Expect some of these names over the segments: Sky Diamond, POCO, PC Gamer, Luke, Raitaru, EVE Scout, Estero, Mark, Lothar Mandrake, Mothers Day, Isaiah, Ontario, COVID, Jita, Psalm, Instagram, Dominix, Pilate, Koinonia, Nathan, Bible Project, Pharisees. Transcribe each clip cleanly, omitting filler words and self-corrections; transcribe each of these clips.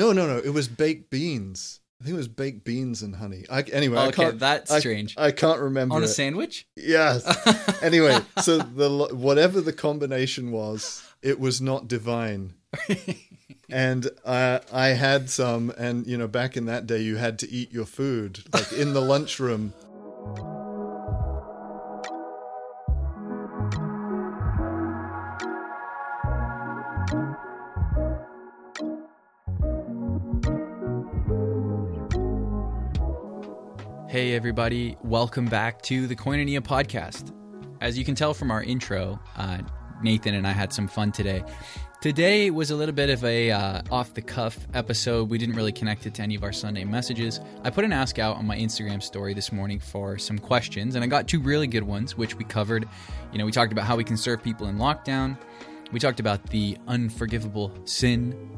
No. It was baked beans. I think it was baked beans and honey. Anyway, that's strange. I can't remember. On a sandwich? Yes. Anyway, so whatever the combination was, it was not divine. And I had some, and you know, back in that day, you had to eat your food like in the lunchroom. Hey everybody, welcome back to the Koinonia podcast. As you can tell from our intro, Nathan and I had some fun today. Today was a little bit of a off-the-cuff episode. We didn't really connect it to any of our Sunday messages. I put an ask out on my Instagram story this morning for some questions, and I got two really good ones, which we covered. You know, we talked about how we can serve people in lockdown. We talked about the unforgivable sin.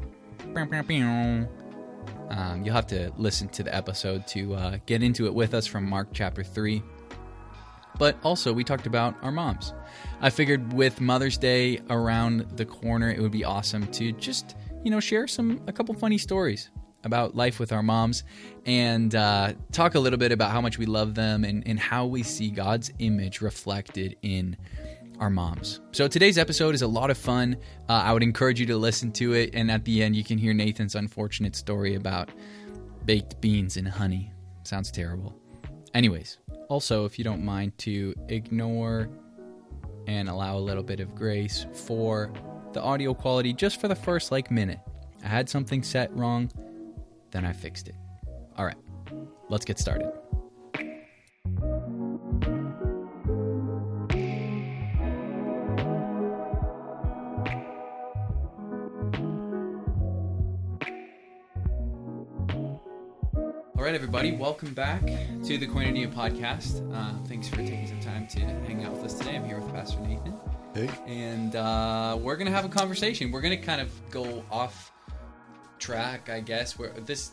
You'll have to listen to the episode to get into it with us from Mark chapter 3. But also, we talked about our moms. I figured with Mother's Day around the corner, it would be awesome to just, you know, share a couple funny stories about life with our moms and talk a little bit about how much we love them and how we see God's image reflected in our moms. So today's episode is a lot of fun. I would encourage you to listen to it. And at the end, you can hear Nathan's unfortunate story about baked beans and honey. Sounds terrible. Anyways, also, if you don't mind to ignore and allow a little bit of grace for the audio quality just for the first minute. I had something set wrong, then I fixed it. All right, let's get started. All right, everybody, welcome back to the Koinonia podcast. Thanks for taking some time to hang out with us today. I'm here with Pastor Nathan. Hey. And we're going to have a conversation. We're going to kind of go off track, I guess.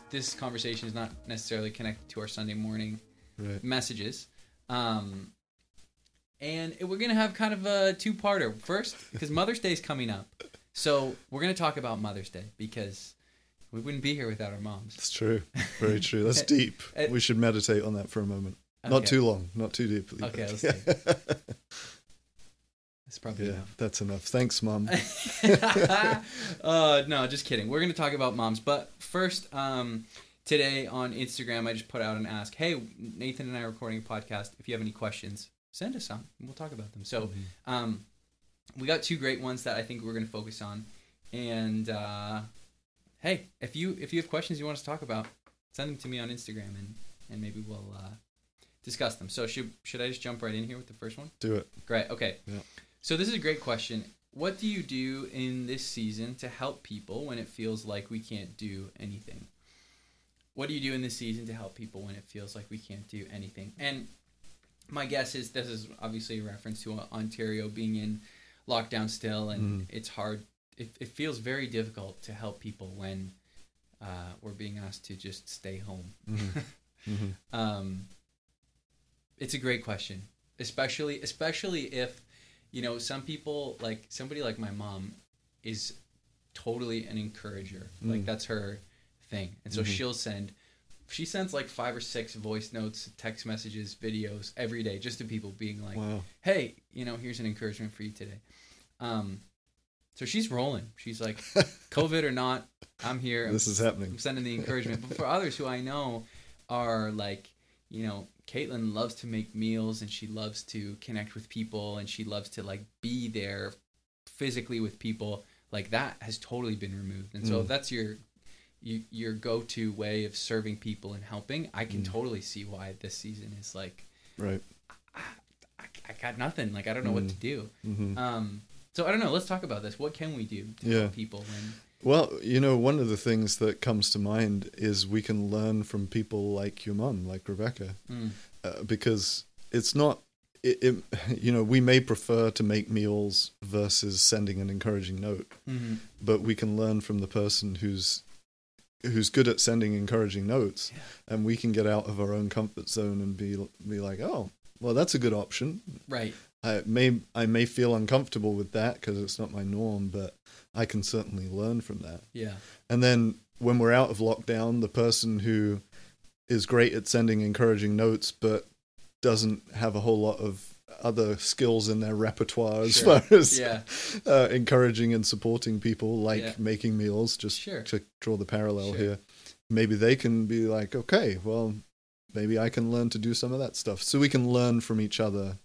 This conversation is not necessarily connected to our Sunday morning messages. And we're going to have kind of a two-parter. First, because Mother's Day is coming up. So we're going to talk about Mother's Day because we wouldn't be here without our moms. It's true. Very true. That's deep. We should meditate on that for a moment. Okay. Not too long. Not too deeply. Okay, let's do it. That's probably enough. That's enough. Thanks, Mom. No, just kidding. We're going to talk about moms. But first, today on Instagram, I just put out an ask. Hey, Nathan and I are recording a podcast. If you have any questions, send us some. We'll talk about them. So we got two great ones that I think we're going to focus on. And hey, if you have questions you want us to talk about, send them to me on Instagram, and maybe we'll discuss them. So should I just jump right in here with the first one? Do it. Great. Okay. Yeah. So this is a great question. What do you do in this season to help people when it feels like we can't do anything? And my guess is this is obviously a reference to Ontario being in lockdown still, and it's hard. It feels very difficult to help people when we're being asked to just stay home. Mm-hmm. It's a great question, especially if, you know, some people like somebody like my mom is totally an encourager. Like that's her thing. And so she sends 5 or 6 voice notes, text messages, videos every day just to people being like, wow. Hey, you know, here's an encouragement for you today. So she's rolling. She's like, COVID or not, I'm here. This is happening. I'm sending the encouragement. But for others who I know are Caitlin loves to make meals and she loves to connect with people and she loves to be there physically with people. That has totally been removed. And so if that's your go-to way of serving people and helping, I can totally see why this season is I got nothing. I don't know what to do. So I don't know. Let's talk about this. What can we do to help people? Well, you know, one of the things that comes to mind is we can learn from people like your mom, like Rebecca, because it's not. We may prefer to make meals versus sending an encouraging note, but we can learn from the person who's good at sending encouraging notes, and we can get out of our own comfort zone and be like, oh, well, that's a good option, right? I may feel uncomfortable with that because it's not my norm, but I can certainly learn from that. Yeah. And then when we're out of lockdown, the person who is great at sending encouraging notes but doesn't have a whole lot of other skills in their repertoire as sure. far as yeah. Encouraging and supporting people, like yeah. making meals, just sure. to draw the parallel sure. here. Maybe they can be like, okay, well, maybe I can learn to do some of that stuff. So we can learn from each other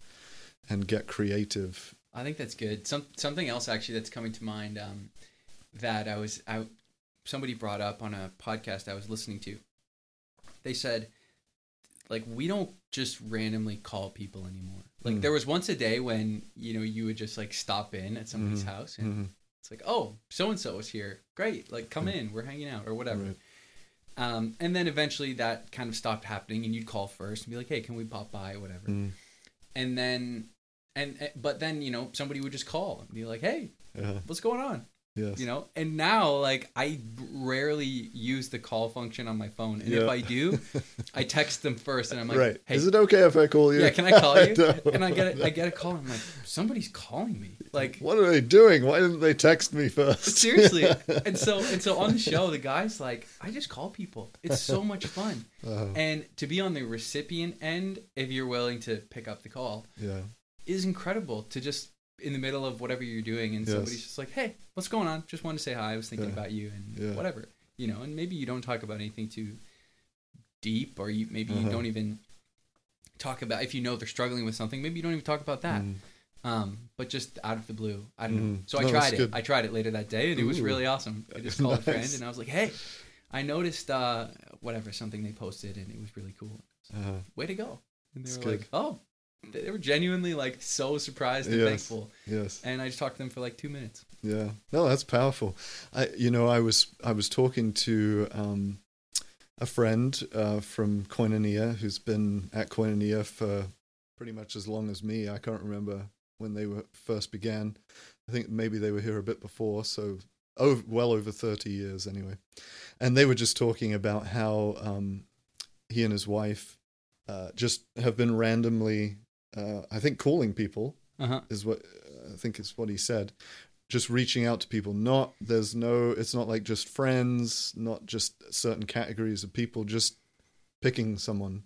and get creative. I think that's good. Something else actually that's coming to mind that somebody brought up on a podcast I was listening to. They said, like, we don't just randomly call people anymore. Like there was once a day when, you would just like stop in at somebody's mm-hmm. house and mm-hmm. it's like, oh, so-and-so is here. Great. Like come mm-hmm. in, we're hanging out or whatever. Right. And then eventually that kind of stopped happening and you'd call first and be like, hey, can we pop by? Whatever. Mm. And then, but then, somebody would just call and be like, hey, what's going on? Yes. And now like I rarely use the call function on my phone. And if I do, I text them first and I'm like, right. hey, is it okay if I call you? Yeah. Can I call you? And I get a call. And I'm like, somebody's calling me. Like, what are they doing? Why didn't they text me first? Seriously. And so on the show, the guy's like, I just call people. It's so much fun. Oh. And to be on the recipient end, if you're willing to pick up the call, is incredible to just, in the middle of whatever you're doing and somebody's just like, hey, what's going on? Just wanted to say hi. I was thinking about you and whatever, and maybe you don't talk about anything too deep or you don't even talk about, if they're struggling with something, maybe you don't even talk about that. Mm. But just out of the blue, I don't know. So I tried it later that day and it was really awesome. I just called a friend and I was like, hey, I noticed, something they posted and it was really cool. So, way to go. And they were like, oh. They were genuinely like so surprised and thankful. Yes. And I just talked to them for like 2 minutes. Yeah. No, that's powerful. I was talking to a friend from Koinonia who's been at Koinonia for pretty much as long as me. I can't remember when they first began. I think maybe they were here a bit before, so well over 30 years anyway. And they were just talking about how he and his wife just have been randomly I think calling people is what I think is what he said. Just reaching out to people. It's not like just friends, not just certain categories of people. Just picking someone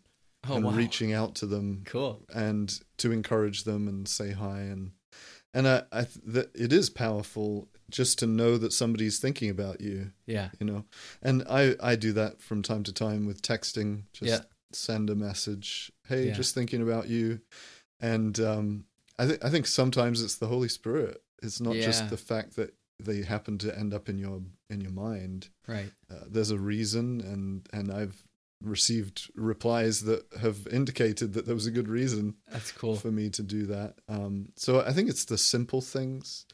reaching out to them, cool, and to encourage them and say hi. And it is powerful just to know that somebody's thinking about you. Yeah, And I do that from time to time with texting. Just send a message. Hey, just thinking about you. And I think sometimes it's the Holy Spirit. It's not just the fact that they happen to end up in your mind. Right. There's a reason, and I've received replies that have indicated that there was a good reason. That's cool for me to do that. So I think it's the simple things.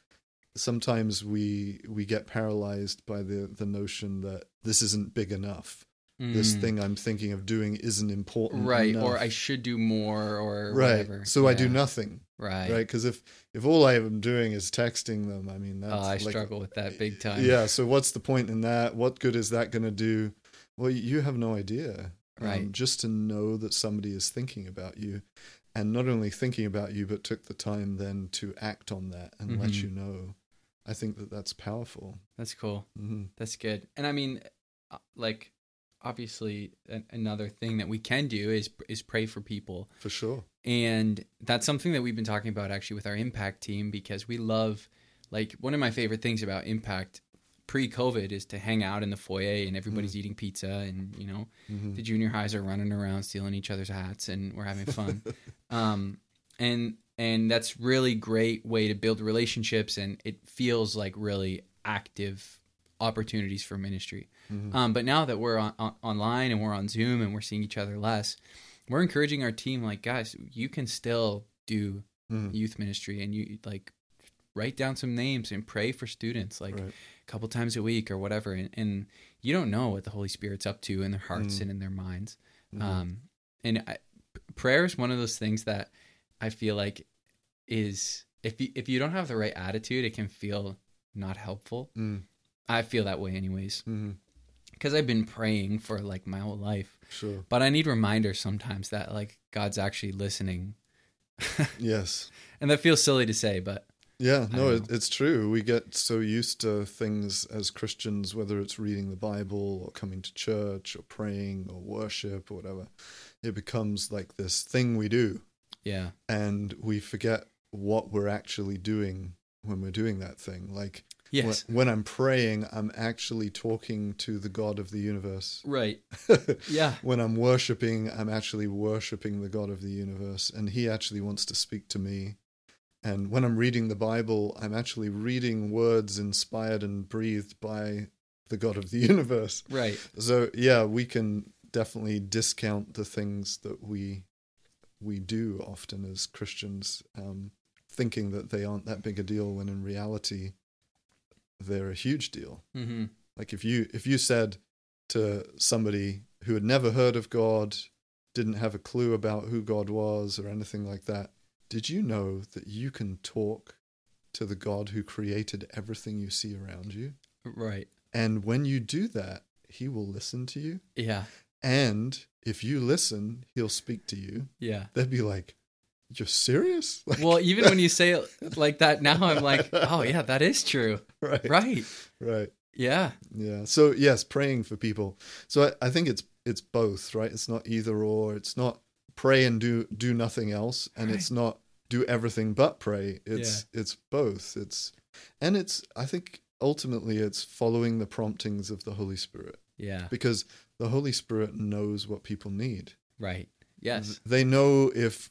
Sometimes we get paralyzed by the notion that this isn't big enough. This thing I'm thinking of doing isn't important enough. Or I should do more or whatever. So I do nothing. Right. Because if all I am doing is texting them, I mean, that's I struggle with that big time. Yeah, so what's the point in that? What good is that going to do? Well, you have no idea. Right. Just to know that somebody is thinking about you, and not only thinking about you, but took the time then to act on that and let you know. I think that's powerful. That's cool. Mm-hmm. That's good. And I mean, like... Obviously, another thing that we can do is pray for people. For sure. And that's something that we've been talking about actually with our impact team, because we love, like, one of my favorite things about impact pre-COVID is to hang out in the foyer and everybody's eating pizza and, the junior highs are running around stealing each other's hats and we're having fun. And that's really great way to build relationships, and it feels like really active opportunities for ministry. But now that we're online and we're on Zoom and we're seeing each other less, we're encouraging our team, like, guys, you can still do youth ministry, and you like write down some names and pray for students like a couple times a week or whatever. And you don't know what the Holy Spirit's up to in their hearts and in their minds. Prayer is one of those things that I feel like is, if you don't have the right attitude, it can feel not helpful. I feel that way anyways. Because I've been praying for like my whole life. Sure. But I need reminders sometimes that like God's actually listening. Yes. And that feels silly to say, but Yeah, no, it's true. We get so used to things as Christians, whether it's reading the Bible or coming to church or praying or worship or whatever. It becomes like this thing we do. Yeah. And we forget what we're actually doing when we're doing that thing. Like, yes. When I'm praying, I'm actually talking to the God of the universe. Right. Yeah. When I'm worshiping, I'm actually worshiping the God of the universe, and he actually wants to speak to me. And when I'm reading the Bible, I'm actually reading words inspired and breathed by the God of the universe. Right. So, yeah, we can definitely discount the things that we do often as Christians, thinking that they aren't that big a deal, when in reality, they're a huge deal. Mm-hmm. Like if you said to somebody who had never heard of God, didn't have a clue about who God was or anything like that, did you know that you can talk to the God who created everything you see around you? Right. And when you do that, he will listen to you. Yeah. And if you listen, he'll speak to you. Yeah. They'd be like, you're serious? Like, well, even when you say it like that now, I'm like, oh, yeah, that is true. Right. Right. Right. Yeah. Yeah. So, yes, praying for people. So I think it's both, right? It's not either or. It's not pray and do nothing else, and right. It's not do everything but pray. It's both. And I think ultimately it's following the promptings of the Holy Spirit. Yeah. Because the Holy Spirit knows what people need. Right. Yes. They know if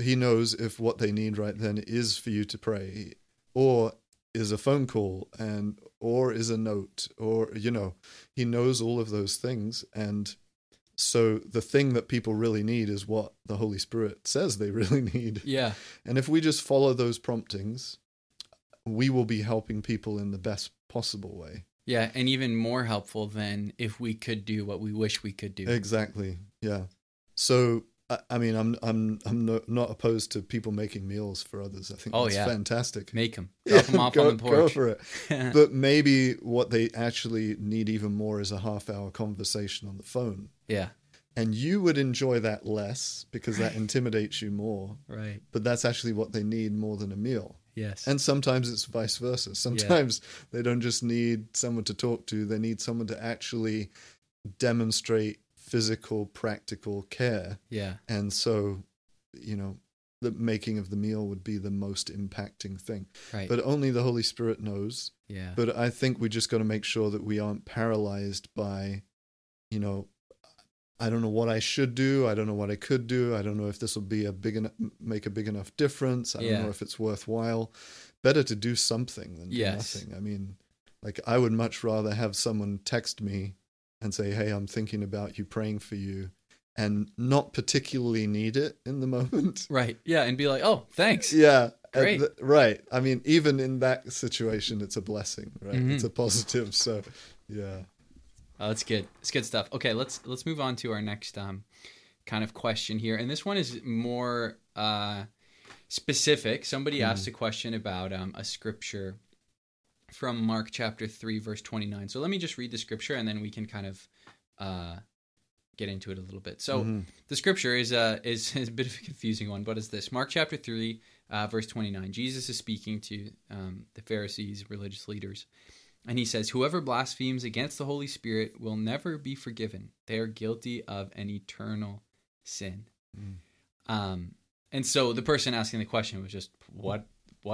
he knows if what they need right then is for you to pray, or is a phone call, and or is a note, or he knows all of those things. And so the thing that people really need is what the Holy Spirit says they really need. Yeah. And if we just follow those promptings, we will be helping people in the best possible way. Yeah, and even more helpful than if we could do what we wish we could do. Exactly. Yeah. So I mean, I'm not opposed to people making meals for others. I think that's fantastic. Make them. Drop them off on the porch. Go for it. But maybe what they actually need even more is a half-hour conversation on the phone. Yeah. And you would enjoy that less because that intimidates you more. Right. But that's actually what they need more than a meal. Yes. And sometimes it's vice versa. Sometimes they don't just need someone to talk to. They need someone to actually demonstrate physical, practical care. Yeah. And so, the making of the meal would be the most impacting thing. Right. But only the Holy Spirit knows. Yeah. But I think we just got to make sure that we aren't paralyzed by, I don't know what I should do. I don't know what I could do. I don't know if this will be make a big enough difference. I don't know if it's worthwhile. Better to do something than do nothing. I mean, like, I would much rather have someone text me and say, hey, I'm thinking about you, praying for you, and not particularly need it in the moment. Right. Yeah. And be like, oh, thanks. Yeah. Great. Right. I mean, even in that situation, it's a blessing, right? Mm-hmm. It's a positive. So, yeah. Oh, that's good. It's good stuff. Okay, let's move on to our next kind of question here, and this one is more specific. Somebody asked a question about a scripture from Mark chapter 3, verse 29. So let me just read the scripture, and then we can kind of get into it a little bit. So the scripture is a bit of a confusing one, but it's this. Mark chapter 3, verse 29. Jesus is speaking to the Pharisees, religious leaders. And he says, whoever blasphemes against the Holy Spirit will never be forgiven. They are guilty of an eternal sin. And so the person asking the question was just, what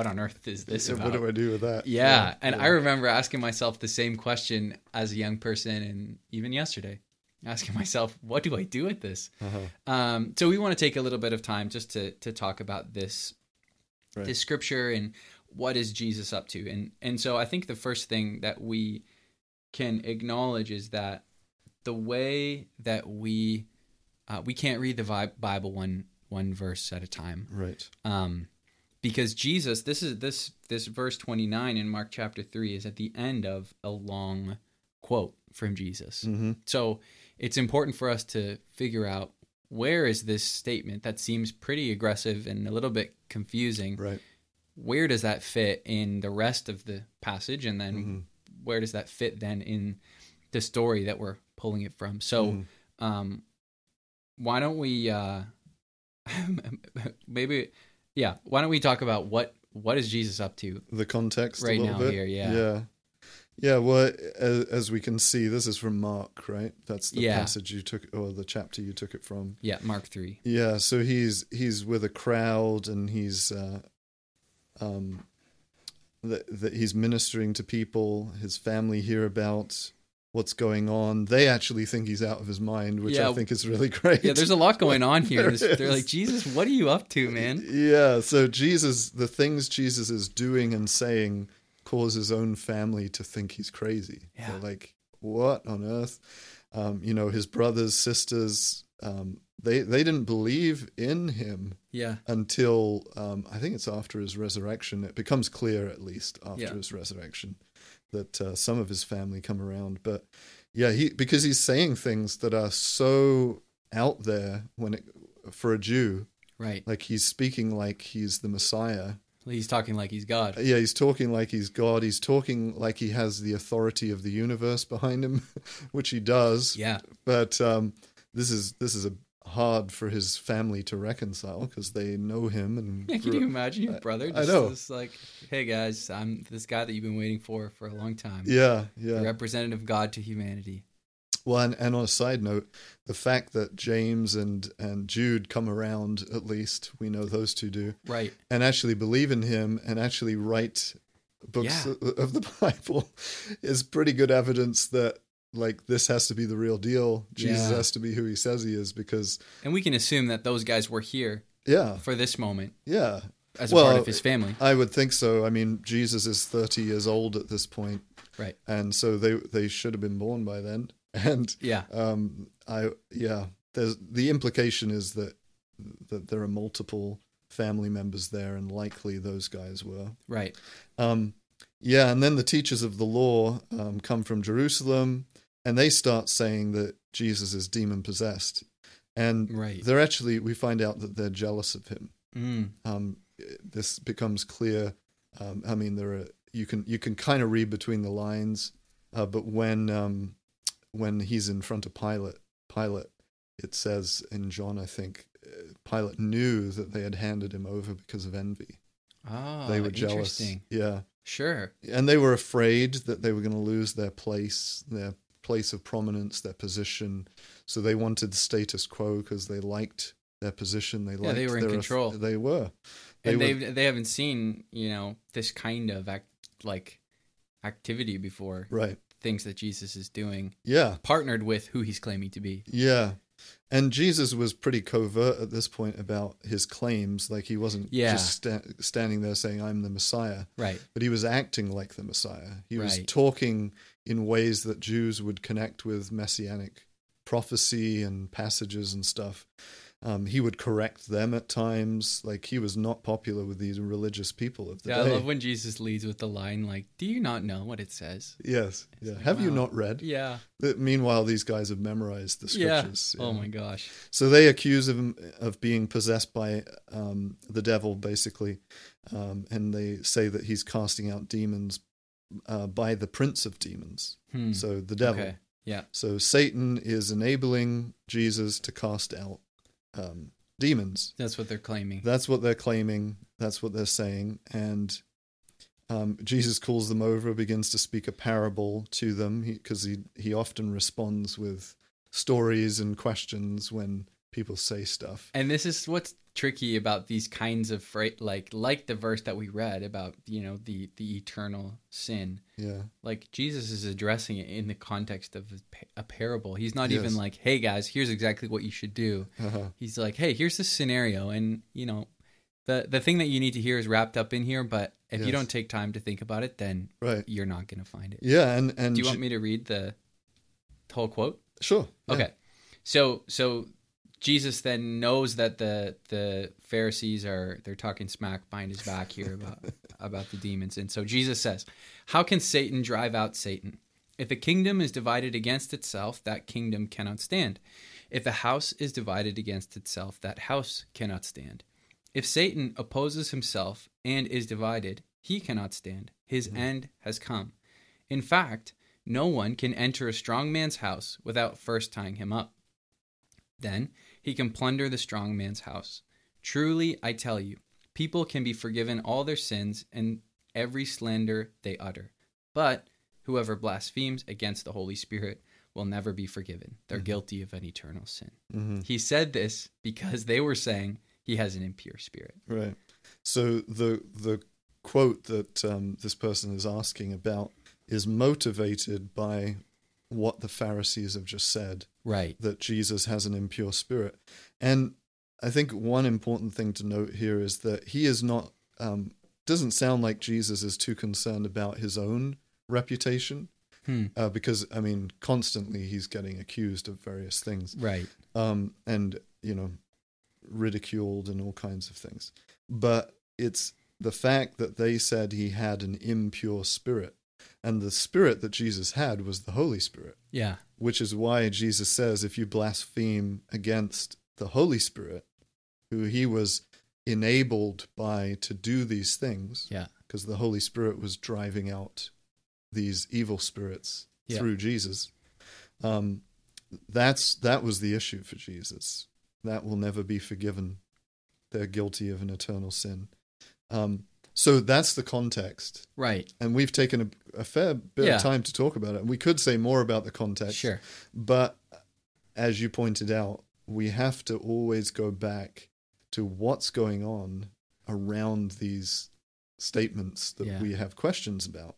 on earth is this about? What do I do with that? Yeah. I remember asking myself the same question as a young person, and even yesterday, asking myself, what do I do with this? Uh-huh. So we want to take a little bit of time just to talk about this, this scripture, and what is Jesus up to? And so I think the first thing that we can acknowledge is that the way that we can't read the Bible one verse at a time, right? Because Jesus, this verse 29 in Mark chapter 3 is at the end of a long quote from Jesus. Mm-hmm. So it's important for us to figure out, where is this statement that seems pretty aggressive and a little bit confusing, right? Where does that fit in the rest of the passage? And then where does that fit then in the story that we're pulling it from? So why don't we talk about what what is Jesus up to? The context right now here, yeah. Well, as we can see, this is from Mark, right? That's the passage you took, or the chapter you took it from. Yeah, Mark 3. Yeah, so he's with a crowd, and he's that he's ministering to people. His family hear about what's going on. They actually think he's out of his mind, which I think is really great. Yeah, there's a lot going on here. They're like, Jesus, what are you up to, man? Yeah, so Jesus, the things Jesus is doing and saying cause his own family to think he's crazy. Yeah. They're like, what on earth? His brothers, sisters, they didn't believe in him until, I think it's after his resurrection. It becomes clear, at least, after his resurrection, that some of his family come around. But because he's saying things that are so out there for a Jew. Right. Like he's speaking like he's the Messiah. He's talking like he's God. Yeah, he's talking like he's God. He's talking like he has the authority of the universe behind him, which he does. Yeah. But this is hard for his family to reconcile because they know him. And can you imagine your brother? Just like, hey guys, I'm this guy that you've been waiting for a long time. Yeah, yeah. The representative of God to humanity. Well, and on a side note, the fact that James and Jude come around, at least, we know those two do. Right. And actually believe in him and actually write books of the Bible is pretty good evidence that, like, this has to be the real deal. Jesus has to be who he says he is because... And we can assume that those guys were here for this moment. Yeah. As a part of his family. I would think so. I mean, Jesus is 30 years old at this point. Right. And so they should have been born by then. And there's the implication is that there are multiple family members there, and likely those guys were right. And then the teachers of the law come from Jerusalem, and they start saying that Jesus is demon possessed, and they're actually we find out that they're jealous of him. Mm. This becomes clear. I mean, there are you can kind of read between the lines, but when he's in front of Pilate, it says in John, I think, Pilate knew that they had handed him over because of envy. Oh, they were jealous. Yeah, sure. And they were afraid that they were going to lose their place of prominence, their position. So they wanted status quo because they liked their position. They liked they were in control. They were. They haven't seen this kind of activity before, right? Things that Jesus is doing, partnered with who he's claiming to be. Yeah, and Jesus was pretty covert at this point about his claims. Like he wasn't just standing there saying, I'm the Messiah. Right. But he was acting like the Messiah. He was talking in ways that Jews would connect with messianic prophecy and passages and stuff. He would correct them at times. Like, he was not popular with these religious people of the day. I love when Jesus leads with the line, like, do you not know what it says? Yes. Yeah. Like, have you not read? Yeah. Meanwhile, these guys have memorized the scriptures. Yeah. Oh, my gosh. So they accuse him of being possessed by the devil, basically. And they say that he's casting out demons by the prince of demons. Hmm. So the devil. Okay. Yeah. So Satan is enabling Jesus to cast out demons. That's what they're claiming. That's what they're saying. And Jesus calls them over, begins to speak a parable to them because he often responds with stories and questions when people say stuff. And this is what's tricky about these kinds of like the verse that we read about, the eternal sin. Yeah. Like Jesus is addressing it in the context of a parable. He's not even like, hey guys, here's exactly what you should do. Uh-huh. He's like, hey, here's the scenario. And the thing that you need to hear is wrapped up in here. But if you don't take time to think about it, then you're not going to find it. Yeah. And do you want me to read the whole quote? Sure. Yeah. Okay. So Jesus then knows that the Pharisees they're talking smack behind his back here about the demons. And so Jesus says, how can Satan drive out Satan? If a kingdom is divided against itself, that kingdom cannot stand. If a house is divided against itself, that house cannot stand. If Satan opposes himself and is divided, he cannot stand. His end has come. In fact, no one can enter a strong man's house without first tying him up. Then he can plunder the strong man's house. Truly, I tell you, people can be forgiven all their sins and every slander they utter. But whoever blasphemes against the Holy Spirit will never be forgiven. They're mm-hmm. guilty of an eternal sin. Mm-hmm. He said this because they were saying he has an impure spirit. Right. So the quote that this person is asking about is motivated by what the Pharisees have just said. Right. That Jesus has an impure spirit. And I think one important thing to note here is that he is not, doesn't sound like Jesus is too concerned about his own reputation. Because, I mean, constantly he's getting accused of various things. Right. And, you know, ridiculed and all kinds of things. But it's the fact that they said he had an impure spirit. And the spirit that Jesus had was the Holy Spirit. Yeah. Which is why Jesus says, if you blaspheme against the Holy Spirit, who he was enabled by to do these things, yeah, because the Holy Spirit was driving out these evil spirits yeah. through Jesus, that was the issue for Jesus. That will never be forgiven. They're guilty of an eternal sin. So that's the context. Right. And we've taken a fair bit yeah. of time to talk about it. We could say more about the context. Sure. But as you pointed out, we have to always go back to what's going on around these statements that yeah. we have questions about.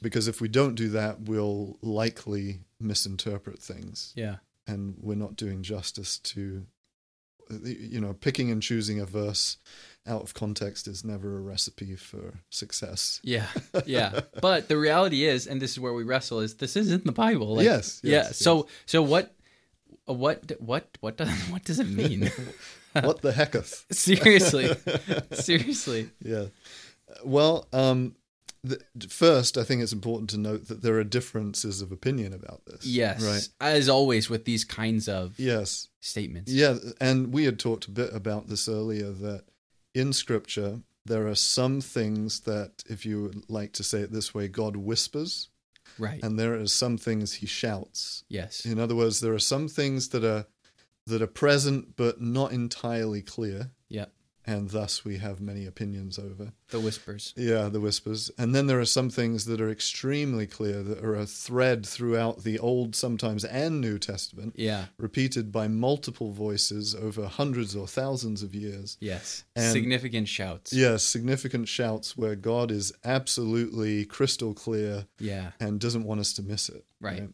Because if we don't do that, we'll likely misinterpret things. Yeah. And we're not doing justice to, you know, picking and choosing a verse out of context is never a recipe for success. Yeah. Yeah. But the reality is, and this is where we wrestle, is this isn't the Bible. Like, yes, yes. Yeah. Yes. So what does it mean? What the hecketh? Seriously. Yeah. Well, first, I think it's important to note that there are differences of opinion about this. Yes, right? As always with these kinds of yes. statements. Yeah, and we had talked a bit about this earlier, that in Scripture, there are some things that, if you would like to say it this way, God whispers. Right. And there are some things he shouts. Yes. In other words, there are some things that are present but not entirely clear. Yeah. And thus we have many opinions over. The whispers. Yeah, the whispers. And then there are some things that are extremely clear, that are a thread throughout the Old, sometimes, and New Testament. Yeah. Repeated by multiple voices over hundreds or thousands of years. Yes. And significant shouts. Yes, significant shouts where God is absolutely crystal clear. Yeah. And doesn't want us to miss it. Right.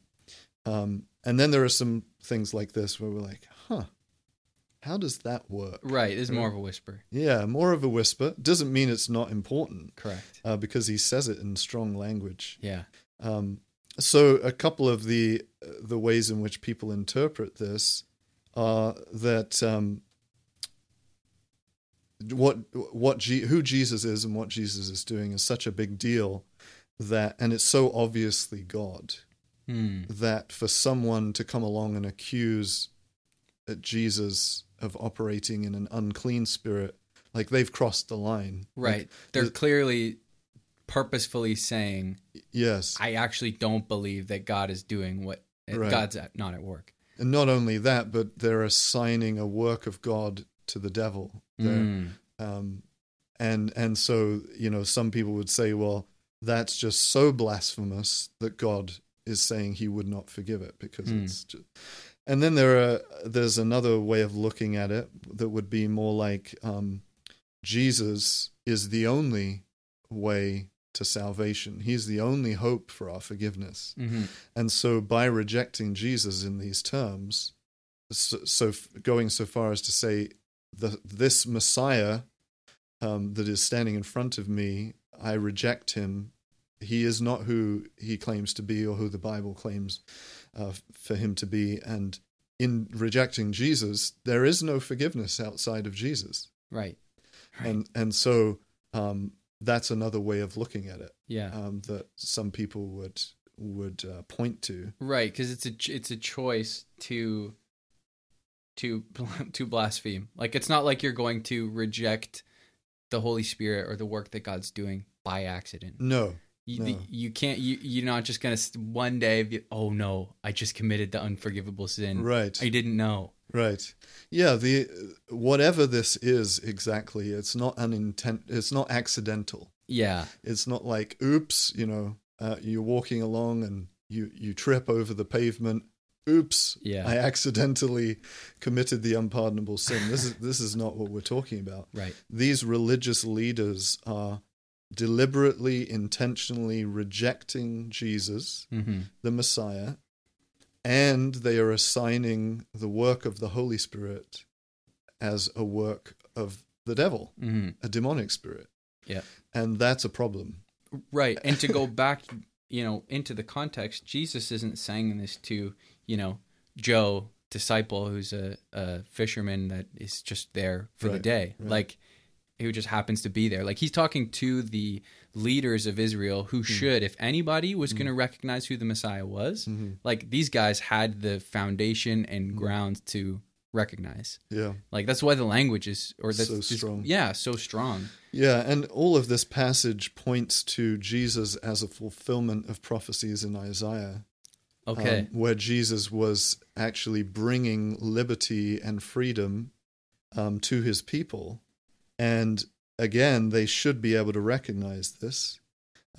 And then there are some things like this where we're like, huh. How does that work? Right, it's more of a whisper. Yeah, more of a whisper. Doesn't mean it's not important. Correct. Because he says it in strong language. Yeah. So a couple of the ways in which people interpret this are that who Jesus is and what Jesus is doing is such a big deal that, and it's so obviously God, that for someone to come along and accuse Jesus of operating in an unclean spirit, like they've crossed the line. Right. Like, they're clearly purposefully saying, yes, I actually don't believe that God is doing what right. God's not at work. And not only that, but they're assigning a work of God to the devil. And so, you know, some people would say, well, that's just so blasphemous that God is saying he would not forgive it because it's just... And then there's another way of looking at it that would be more like Jesus is the only way to salvation. He's the only hope for our forgiveness. Mm-hmm. And so by rejecting Jesus in these terms, so going so far as to say this Messiah that is standing in front of me, I reject him. He is not who he claims to be or who the Bible claims for him to be. And in rejecting Jesus, there is no forgiveness outside of Jesus. Right. And so that's another way of looking at it. Yeah. That some people would point to. Right, because it's a choice to blaspheme. Like, it's not like you're going to reject the Holy Spirit or the work that God's doing by accident. No. You can't. You're not just gonna one day. I just committed the unforgivable sin. Right. I didn't know. Right. Yeah, whatever this is exactly, it's not it's not accidental. Yeah. It's not like, oops, you're walking along and you trip over the pavement. Oops, yeah. I accidentally committed the unpardonable sin. This is not what we're talking about. Right. These religious leaders are deliberately, intentionally rejecting Jesus, mm-hmm. the Messiah, and they are assigning the work of the Holy Spirit as a work of the devil, mm-hmm. a demonic spirit. Yeah. And that's a problem. Right. And to go back, into the context, Jesus isn't saying this to, Joe, disciple, who's a fisherman that is just there for the day. Right. Like, who just happens to be there. Like, he's talking to the leaders of Israel who should, if anybody was going to recognize who the Messiah was, mm-hmm. like, these guys had the foundation and ground to recognize. Yeah. Like, that's why the language is... strong. Yeah, so strong. Yeah, and all of this passage points to Jesus as a fulfillment of prophecies in Isaiah. Okay. Where Jesus was actually bringing liberty and freedom to his people. And again, they should be able to recognize this,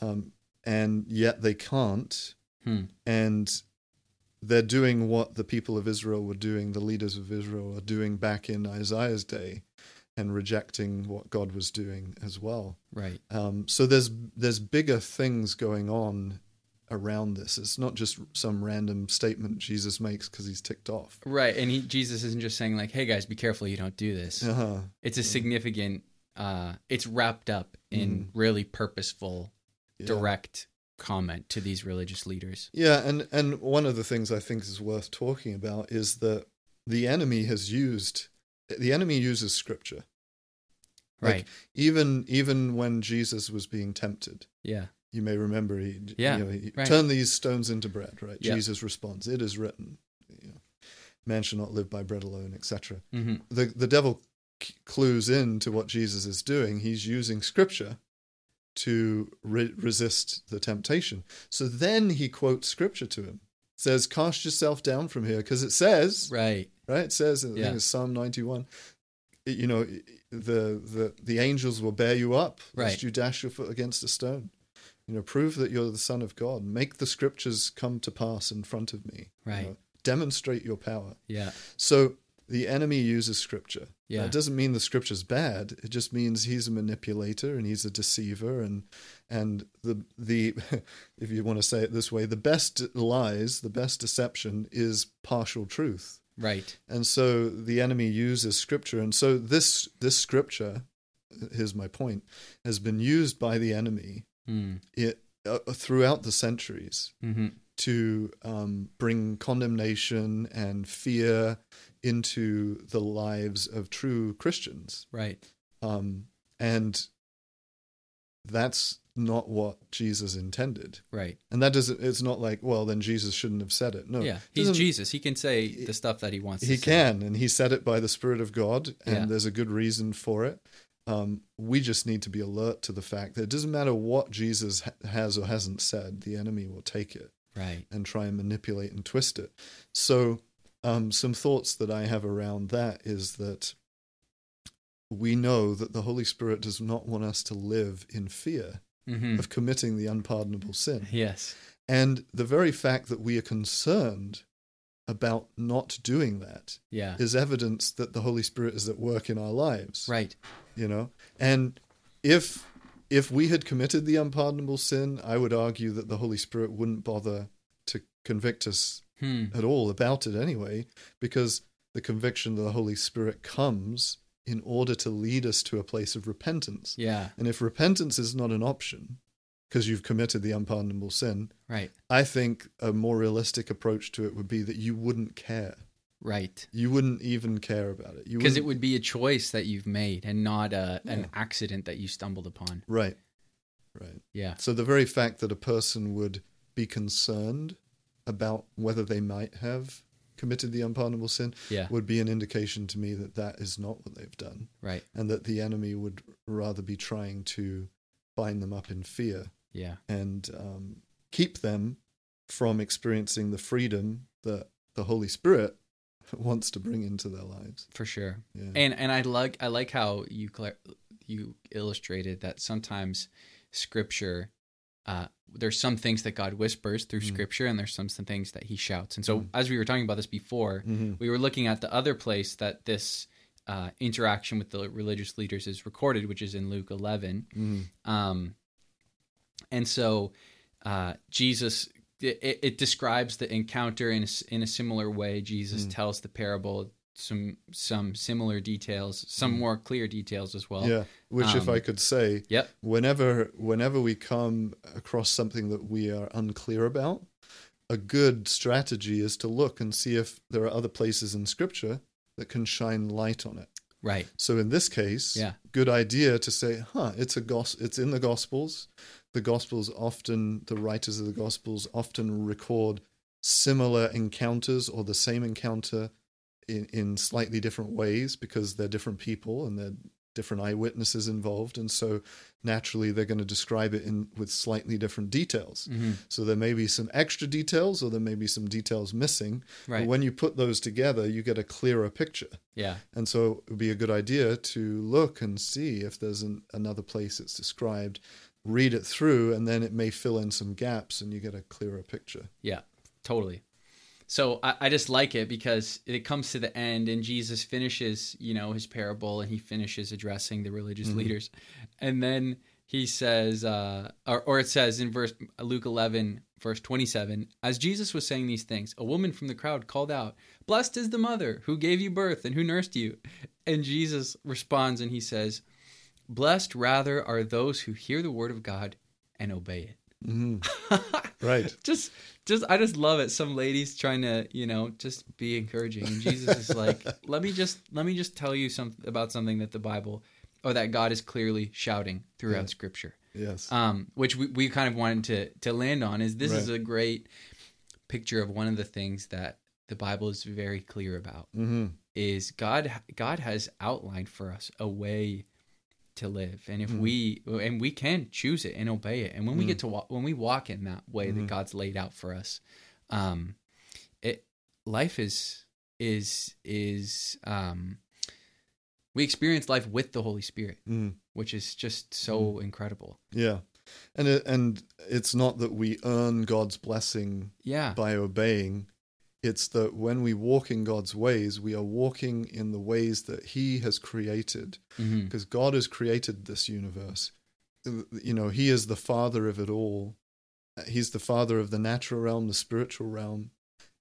and yet they can't. Hmm. And they're doing what the people of Israel were doing, the leaders of Israel are doing back in Isaiah's day, and rejecting what God was doing as well. Right. So there's bigger things going on around this. It's not just some random statement Jesus makes because he's ticked off. Right, and Jesus isn't just saying like, hey guys, be careful you don't do this. Uh-huh. It's a significant, it's wrapped up in really purposeful, direct comment to these religious leaders. Yeah, and one of the things I think is worth talking about is that the enemy uses scripture. Like, right. Even when Jesus was being tempted. Yeah. You may remember, he turn these stones into bread, right? Yeah. Jesus responds, it is written, man shall not live by bread alone, etc. Mm-hmm. The devil clues in to what Jesus is doing. He's using scripture to resist the temptation. So then he quotes scripture to him. It says, cast yourself down from here, because it says, right? It says, I think it's Psalm 91, the angels will bear you up, lest you dash your foot against a stone. Prove that you're the Son of God. Make the scriptures come to pass in front of me. Right. Demonstrate your power. Yeah. So the enemy uses scripture. Yeah. That doesn't mean the scripture's bad. It just means he's a manipulator and he's a deceiver. And the if you want to say it this way, the best lies, the best deception is partial truth. Right. And so the enemy uses scripture. And so this scripture, here's my point, has been used by the enemy throughout the centuries to bring condemnation and fear into the lives of true Christians. Right. And that's not what Jesus intended. Right. And that doesn't, it's not like, well, then Jesus shouldn't have said it. No. Yeah. He's Jesus. He can say the stuff that he wants to say. He can, and he said it by the Spirit of God, and there's a good reason for it. We just need to be alert to the fact that it doesn't matter what Jesus has or hasn't said, the enemy will take it and try and manipulate and twist it. So some thoughts that I have around that is that we know that the Holy Spirit does not want us to live in fear of committing the unpardonable sin. Yes. And the very fact that we are concerned about not doing that is evidence that the Holy Spirit is at work in our lives. Right. And if we had committed the unpardonable sin, I would argue that the Holy Spirit wouldn't bother to convict us at all about it anyway, because the conviction of the Holy Spirit comes in order to lead us to a place of repentance. Yeah. And if repentance is not an option, because you've committed the unpardonable sin, right, I think a more realistic approach to it would be that you wouldn't care. Right. You wouldn't even care about it. Because it would be a choice that you've made and not an accident that you stumbled upon. Right. Right. Yeah. So the very fact that a person would be concerned about whether they might have committed the unpardonable sin would be an indication to me that that is not what they've done. Right. And that the enemy would rather be trying to bind them up in fear. Yeah. And keep them from experiencing the freedom that the Holy Spirit wants to bring into their lives. For sure. Yeah. And I like how you illustrated that sometimes Scripture, there's some things that God whispers through Scripture, and there's some things that he shouts. And so as we were talking about this before, we were looking at the other place that this interaction with the religious leaders is recorded, which is in Luke 11. And so Jesus, it describes the encounter in a similar way. Jesus tells the parable, some similar details, some more clear details as well. Yeah, which if I could say, whenever we come across something that we are unclear about, a good strategy is to look and see if there are other places in Scripture that can shine light on it. Right. So in this case, good idea to say, it's in the Gospels. The writers of the Gospels often record similar encounters or the same encounter in slightly different ways, because they're different people and they're different eyewitnesses involved. And so naturally they're going to describe it with slightly different details. So there may be some extra details, or there may be some details missing. Right. But when you put those together, you get a clearer picture. Yeah. And so it would be a good idea to look and see if there's another place it's described, read it through, and then it may fill in some gaps and you get a clearer picture. Yeah, totally. So I just like it because it comes to the end and Jesus finishes, his parable, and he finishes addressing the religious leaders. And then he says, it says in Luke 11, verse 27, as Jesus was saying these things, a woman from the crowd called out, "Blessed is the mother who gave you birth and who nursed you." And Jesus responds and he says, "Blessed rather are those who hear the word of God and obey it." Right. I just love it. Some ladies trying to, just be encouraging. And Jesus is like, let me just tell you about something that the Bible, or that God is clearly shouting throughout Scripture. Yes. Which we kind of wanted to land on is this is a great picture of one of the things that the Bible is very clear about is God has outlined for us a way to live, and if we can choose it and obey it, and when we get to walk in that way that God's laid out for us, life is we experience life with the Holy Spirit, which is just so incredible. Yeah, and it's not that we earn God's blessing by obeying. It's that when we walk in God's ways, we are walking in the ways that he has created, because God has created this universe. He is the father of it all. He's the father of the natural realm, the spiritual realm.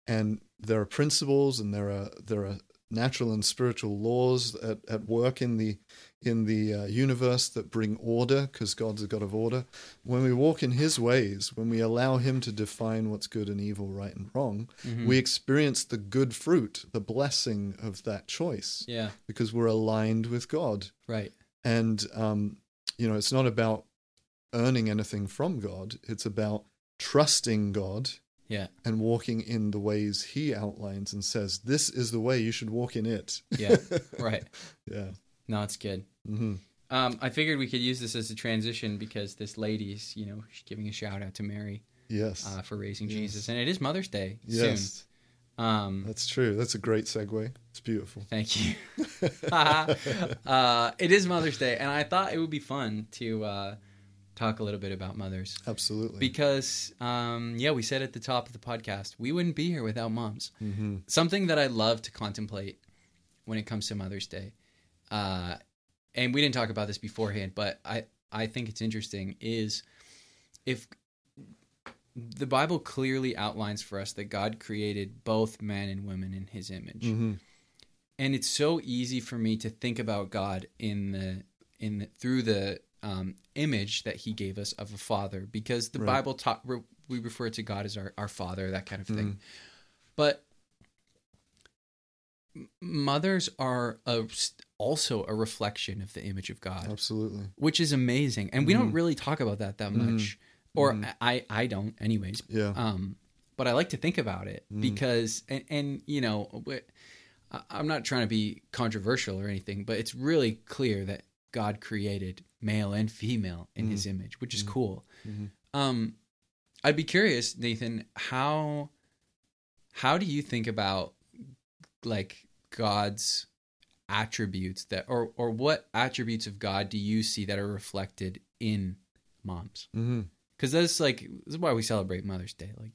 And there are principles, and there are natural and spiritual laws at work in the universe that bring order, because God's a God of order. When we walk in his ways, when we allow him to define what's good and evil, right and wrong, we experience the good fruit, the blessing of that choice. Yeah. Because we're aligned with God. Right. And, it's not about earning anything from God. It's about trusting God. Yeah. And walking in the ways he outlines and says, this is the way you should walk in it. Yeah. Right. Yeah. No, it's good. Mm-hmm. I figured we could use this as a transition because this lady's, she's giving a shout out to Mary. Yes. For raising Jesus. And it is Mother's Day soon. That's true. That's a great segue. It's beautiful. Thank you. It is Mother's Day. And I thought it would be fun to, talk a little bit about mothers. Absolutely. Because, we said at the top of the podcast, we wouldn't be here without moms. Mm-hmm. Something that I love to contemplate when it comes to Mother's Day, and we didn't talk about this beforehand, but I think it's interesting, is if the Bible clearly outlines for us that God created both men and women in his image. Mm-hmm. And it's so easy for me to think about God through the image that he gave us of a father, because the Bible we refer to God as our father, that kind of thing. But mothers are also a reflection of the image of God. Absolutely. Which is amazing. And we don't really talk about that much, or I don't anyways. Yeah. But I like to think about it because, and I'm not trying to be controversial or anything, but it's really clear that God created male and female in his image, which is cool. I'd be curious, Nathan, how do you think about like God's attributes that, or what attributes of God do you see that are reflected in moms? Mm-hmm. Because that's like, this is why we celebrate Mother's Day. Like,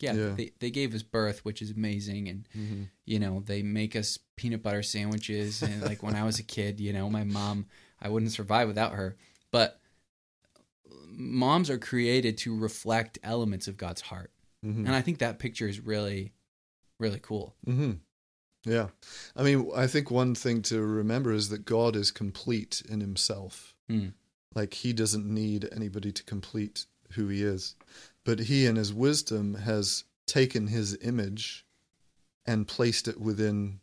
They gave us birth, which is amazing. And, you know, they make us peanut butter sandwiches. And like when I was a kid, you know, my mom, I wouldn't survive without her. But moms are created to reflect elements of God's heart. Mm-hmm. And I think that picture is really, really cool. Mm-hmm. Yeah. I mean, I think one thing to remember is that God is complete in himself. Mm. Like he doesn't need anybody to complete who he is, but he in his wisdom has taken his image and placed it within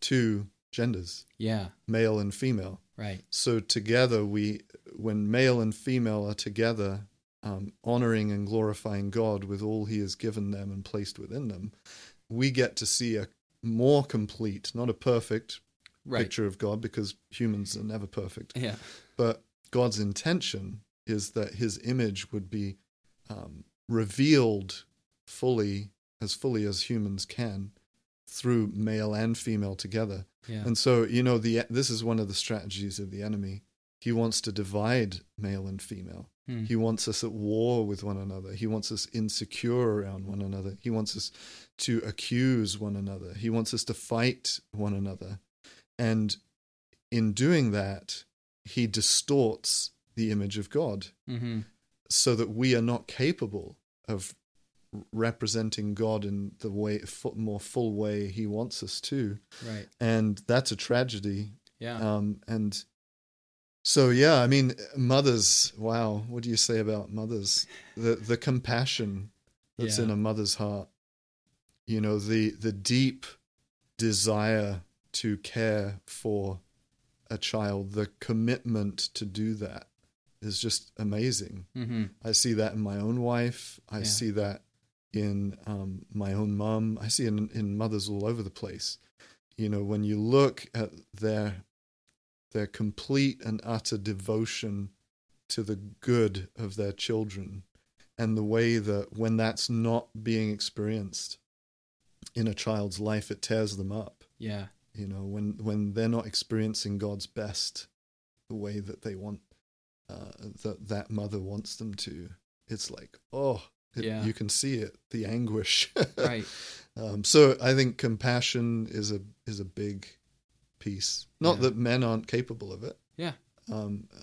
two genders, male and female. Right. So together when male and female are together, honoring and glorifying God with all he has given them and placed within them, we get to see a more complete, not a perfect picture of God, because humans are never perfect. Yeah. But God's intention is that his image would be revealed fully as humans can through male and female together. Yeah. And so, you know, this is one of the strategies of the enemy. He wants to divide male and female. Hmm. He wants us at war with one another. He wants us insecure around one another. He wants us to accuse one another. He wants us to fight one another. And in doing that, he distorts the image of God, so that we are not capable of representing God in the way, more full way he wants us to. Right. And that's a tragedy. Yeah. And so, yeah, I mean, mothers, wow. What do you say about mothers? The compassion that's in a mother's heart, you know, the deep desire to care for a child, the commitment to do that, is just amazing. Mm-hmm. I see that in my own wife. I see that in my own mom. I see in mothers all over the place. You know, when you look at their complete and utter devotion to the good of their children, and the way that when that's not being experienced in a child's life, it tears them up. Yeah. You know, when they're not experiencing God's best the way that they want, that mother wants them to, it's like, you can see it, the anguish. Right. So I think compassion is a big piece. Not that men aren't capable of it. Yeah.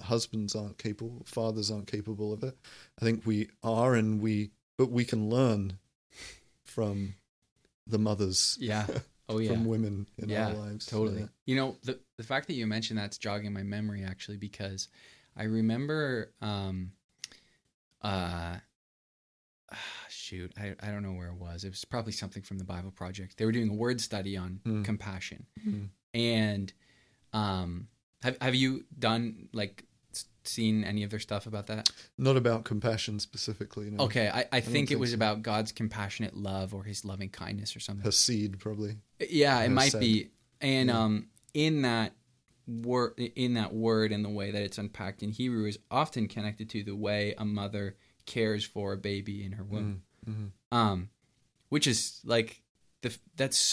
Husbands aren't capable. Fathers aren't capable of it. I think we are, but we can learn from the mothers. Yeah. Oh yeah. From women in our lives. Totally. Yeah. You know, the fact that you mentioned that's jogging my memory actually, because I remember, I don't know where it was. It was probably something from the Bible Project. They were doing a word study on compassion. Mm. And have you done, like, seen any of their stuff about that? Not about compassion specifically, no. Okay, I think it was about God's compassionate love or his loving kindness or something. Hasid, probably. Yeah, it might be. And in that word and the way that it's unpacked in Hebrew is often connected to the way a mother cares for a baby in her womb, which is like that's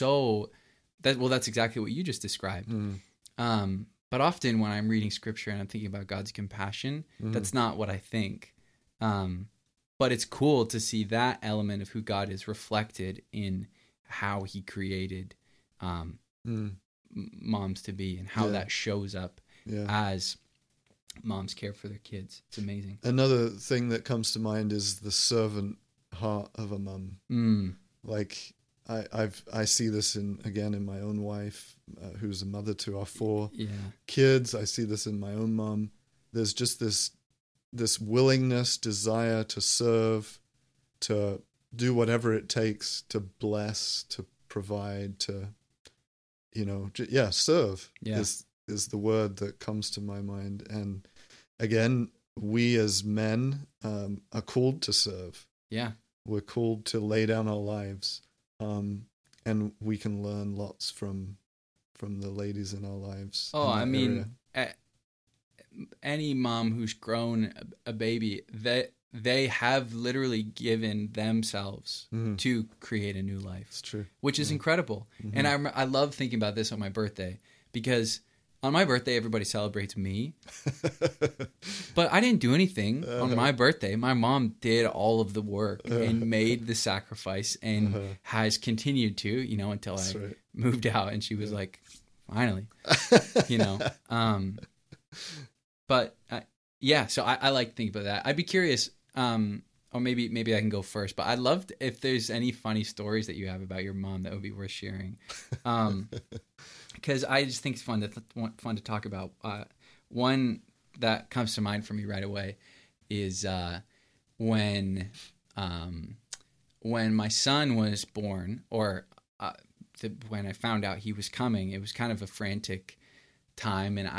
exactly what you just described. Mm. But often when I'm reading scripture and I'm thinking about God's compassion, that's not what I think. But it's cool to see that element of who God is reflected in how he created moms to be, and how that shows up as moms care for their kids. It's amazing. Another thing that comes to mind is the servant heart of a mom. Mm. Like I see this in my own wife, who's a mother to our four kids. I see this in my own mom. There's just this willingness, desire to serve, to do whatever it takes to bless, to provide, to, you know, serve is the word that comes to my mind. And again, we as men are called to serve. Yeah. We're called to lay down our lives. And we can learn lots from the ladies in our lives. Oh, I mean, any mom who's grown a baby, that they have literally given themselves to create a new life. It's true. Which is incredible. Mm-hmm. And I love thinking about this on my birthday, because on my birthday, everybody celebrates me. But I didn't do anything on my birthday. My mom did all of the work and made the sacrifice and has continued to, you know, until I moved out. And she was like, finally, you know. But, yeah, so I like thinking about that. I'd be curious, or maybe I can go first, but I'd love if there's any funny stories that you have about your mom that would be worth sharing. Because I just think it's fun to talk about. One that comes to mind for me right away is when my son was born, or when I found out he was coming. It was kind of a frantic time, and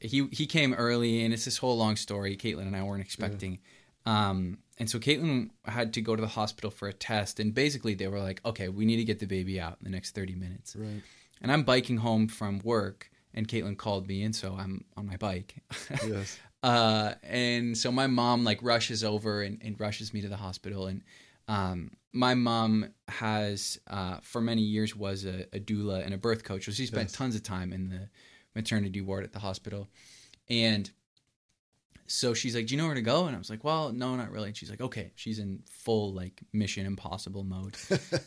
he came early, and it's this whole long story. Caitlin and I weren't expecting, and so Caitlin had to go to the hospital for a test, and basically they were like, "Okay, we need to get the baby out in the next 30 minutes." Right. And I'm biking home from work, and Caitlin called me, and so I'm on my bike. Yes. And so my mom like rushes over and rushes me to the hospital. And my mom has, for many years, was a doula and a birth coach. So she spent tons of time in the maternity ward at the hospital. And so she's like, "Do you know where to go?" And I was like, "Well, no, not really." And she's like, "Okay." She's in full like Mission Impossible mode.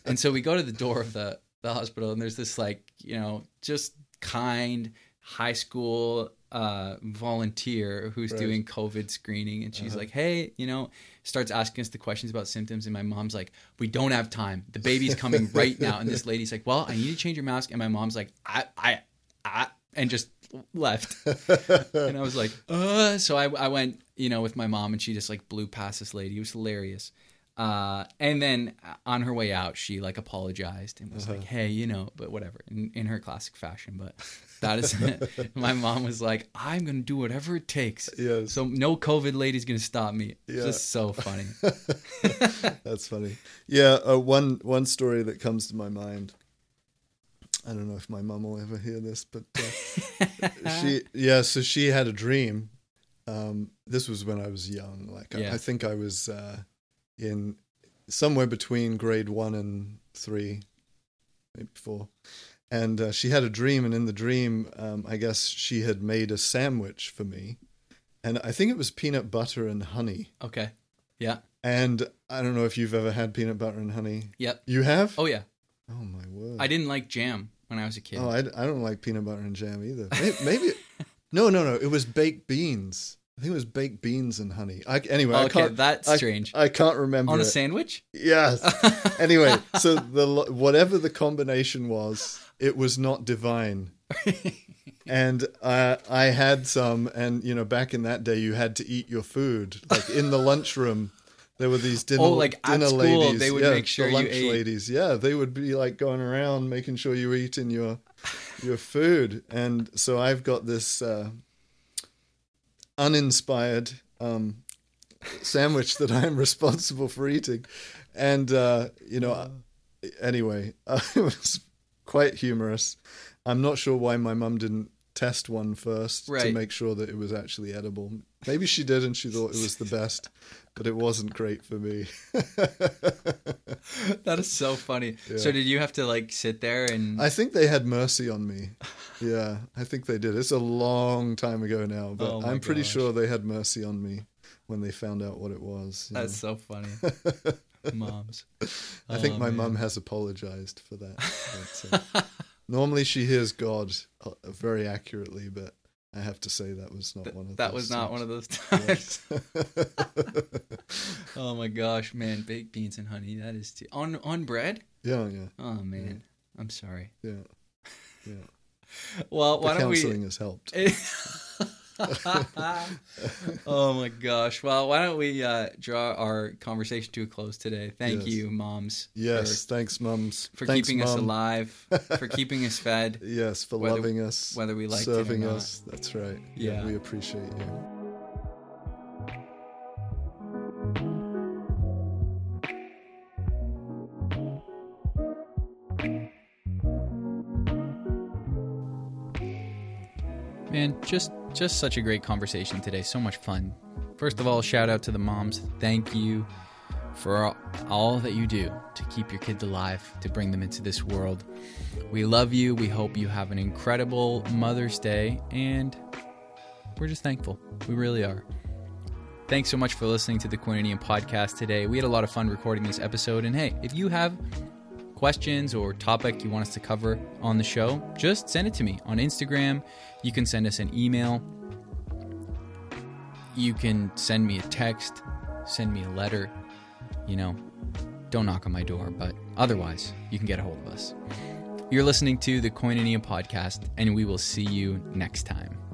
And so we go to the door of the hospital, and there's this like, you know, just kind high school volunteer who's doing COVID screening, and she's like, "Hey," you know, starts asking us the questions about symptoms, and my mom's like, "We don't have time. The baby's coming right now." And this lady's like, "Well, I need to change your mask," and my mom's like, I and just left. And I was like, so I went, you know, with my mom, and she just like blew past this lady. It was hilarious. And then on her way out, she like apologized and was like, "Hey, you know," but whatever, in her classic fashion. But that is, my mom was like, "I'm going to do whatever it takes." Yes. So no COVID lady's going to stop me. Yeah. It's just so funny. That's funny. Yeah. One story that comes to my mind, I don't know if my mom will ever hear this, but so she had a dream. This was when I was young. Like I think I was, in somewhere between grade 1 and 3, maybe 4. And she had a dream, and in the dream, I guess she had made a sandwich for me. And I think it was peanut butter and honey. Okay. Yeah. And I don't know if you've ever had peanut butter and honey. Yep. You have? Oh, yeah. Oh, my word. I didn't like jam when I was a kid. Oh, I don't like peanut butter and jam either. Maybe no. It was baked beans. I think it was baked beans and honey. Strange. I can't remember. On a sandwich? Yes. Anyway, so whatever the combination was, it was not divine. And I had some, and you know, back in that day, you had to eat your food. Like in the lunchroom, there were these dinner ladies. Oh, like at school, ladies. They would make sure you ate. The lunch ladies, they would be like going around making sure you were eating your food. And so I've got this... uninspired sandwich that I'm responsible for eating. And, you know, anyway, it was quite humorous. I'm not sure why my mum didn't test one first to make sure that it was actually edible. Maybe she did, and she thought it was the best, but it wasn't great for me. That is so funny. Yeah. So did you have to like sit there and... I think they had mercy on me. Yeah, I think they did. It's a long time ago now, but I'm pretty sure they had mercy on me when they found out what it was. That's so funny. Moms. I think my mum has apologized for that. But, normally she hears God very accurately, but I have to say that was not one of those. That was not one of those times. Oh my gosh, man! Baked beans and honey—that is on bread. Yeah. Oh man, I'm sorry. Yeah. Well, why don't we? Counseling has helped. Oh my gosh! Well, why don't we draw our conversation to a close today? Thank you, moms. Yes, thanks, moms. For keeping us alive, for keeping us fed. Yes, for loving us, whether we like serving us. That's right. Yeah, we appreciate you. Man, just such a great conversation today. So much fun. First of all, shout out to the moms. Thank you for all that you do to keep your kids alive, to bring them into this world. We love you. We hope you have an incredible Mother's Day, and we're just thankful. We really are. Thanks so much for listening to the Koinonia podcast today. We had a lot of fun recording this episode, and hey, if you have questions or topic you want us to cover on the show, just send it to me on Instagram. You can send us an email. You can send me a text, send me a letter. You know, don't knock on my door, but otherwise, you can get a hold of us. You're listening to the Koinonia podcast, and we will see you next time.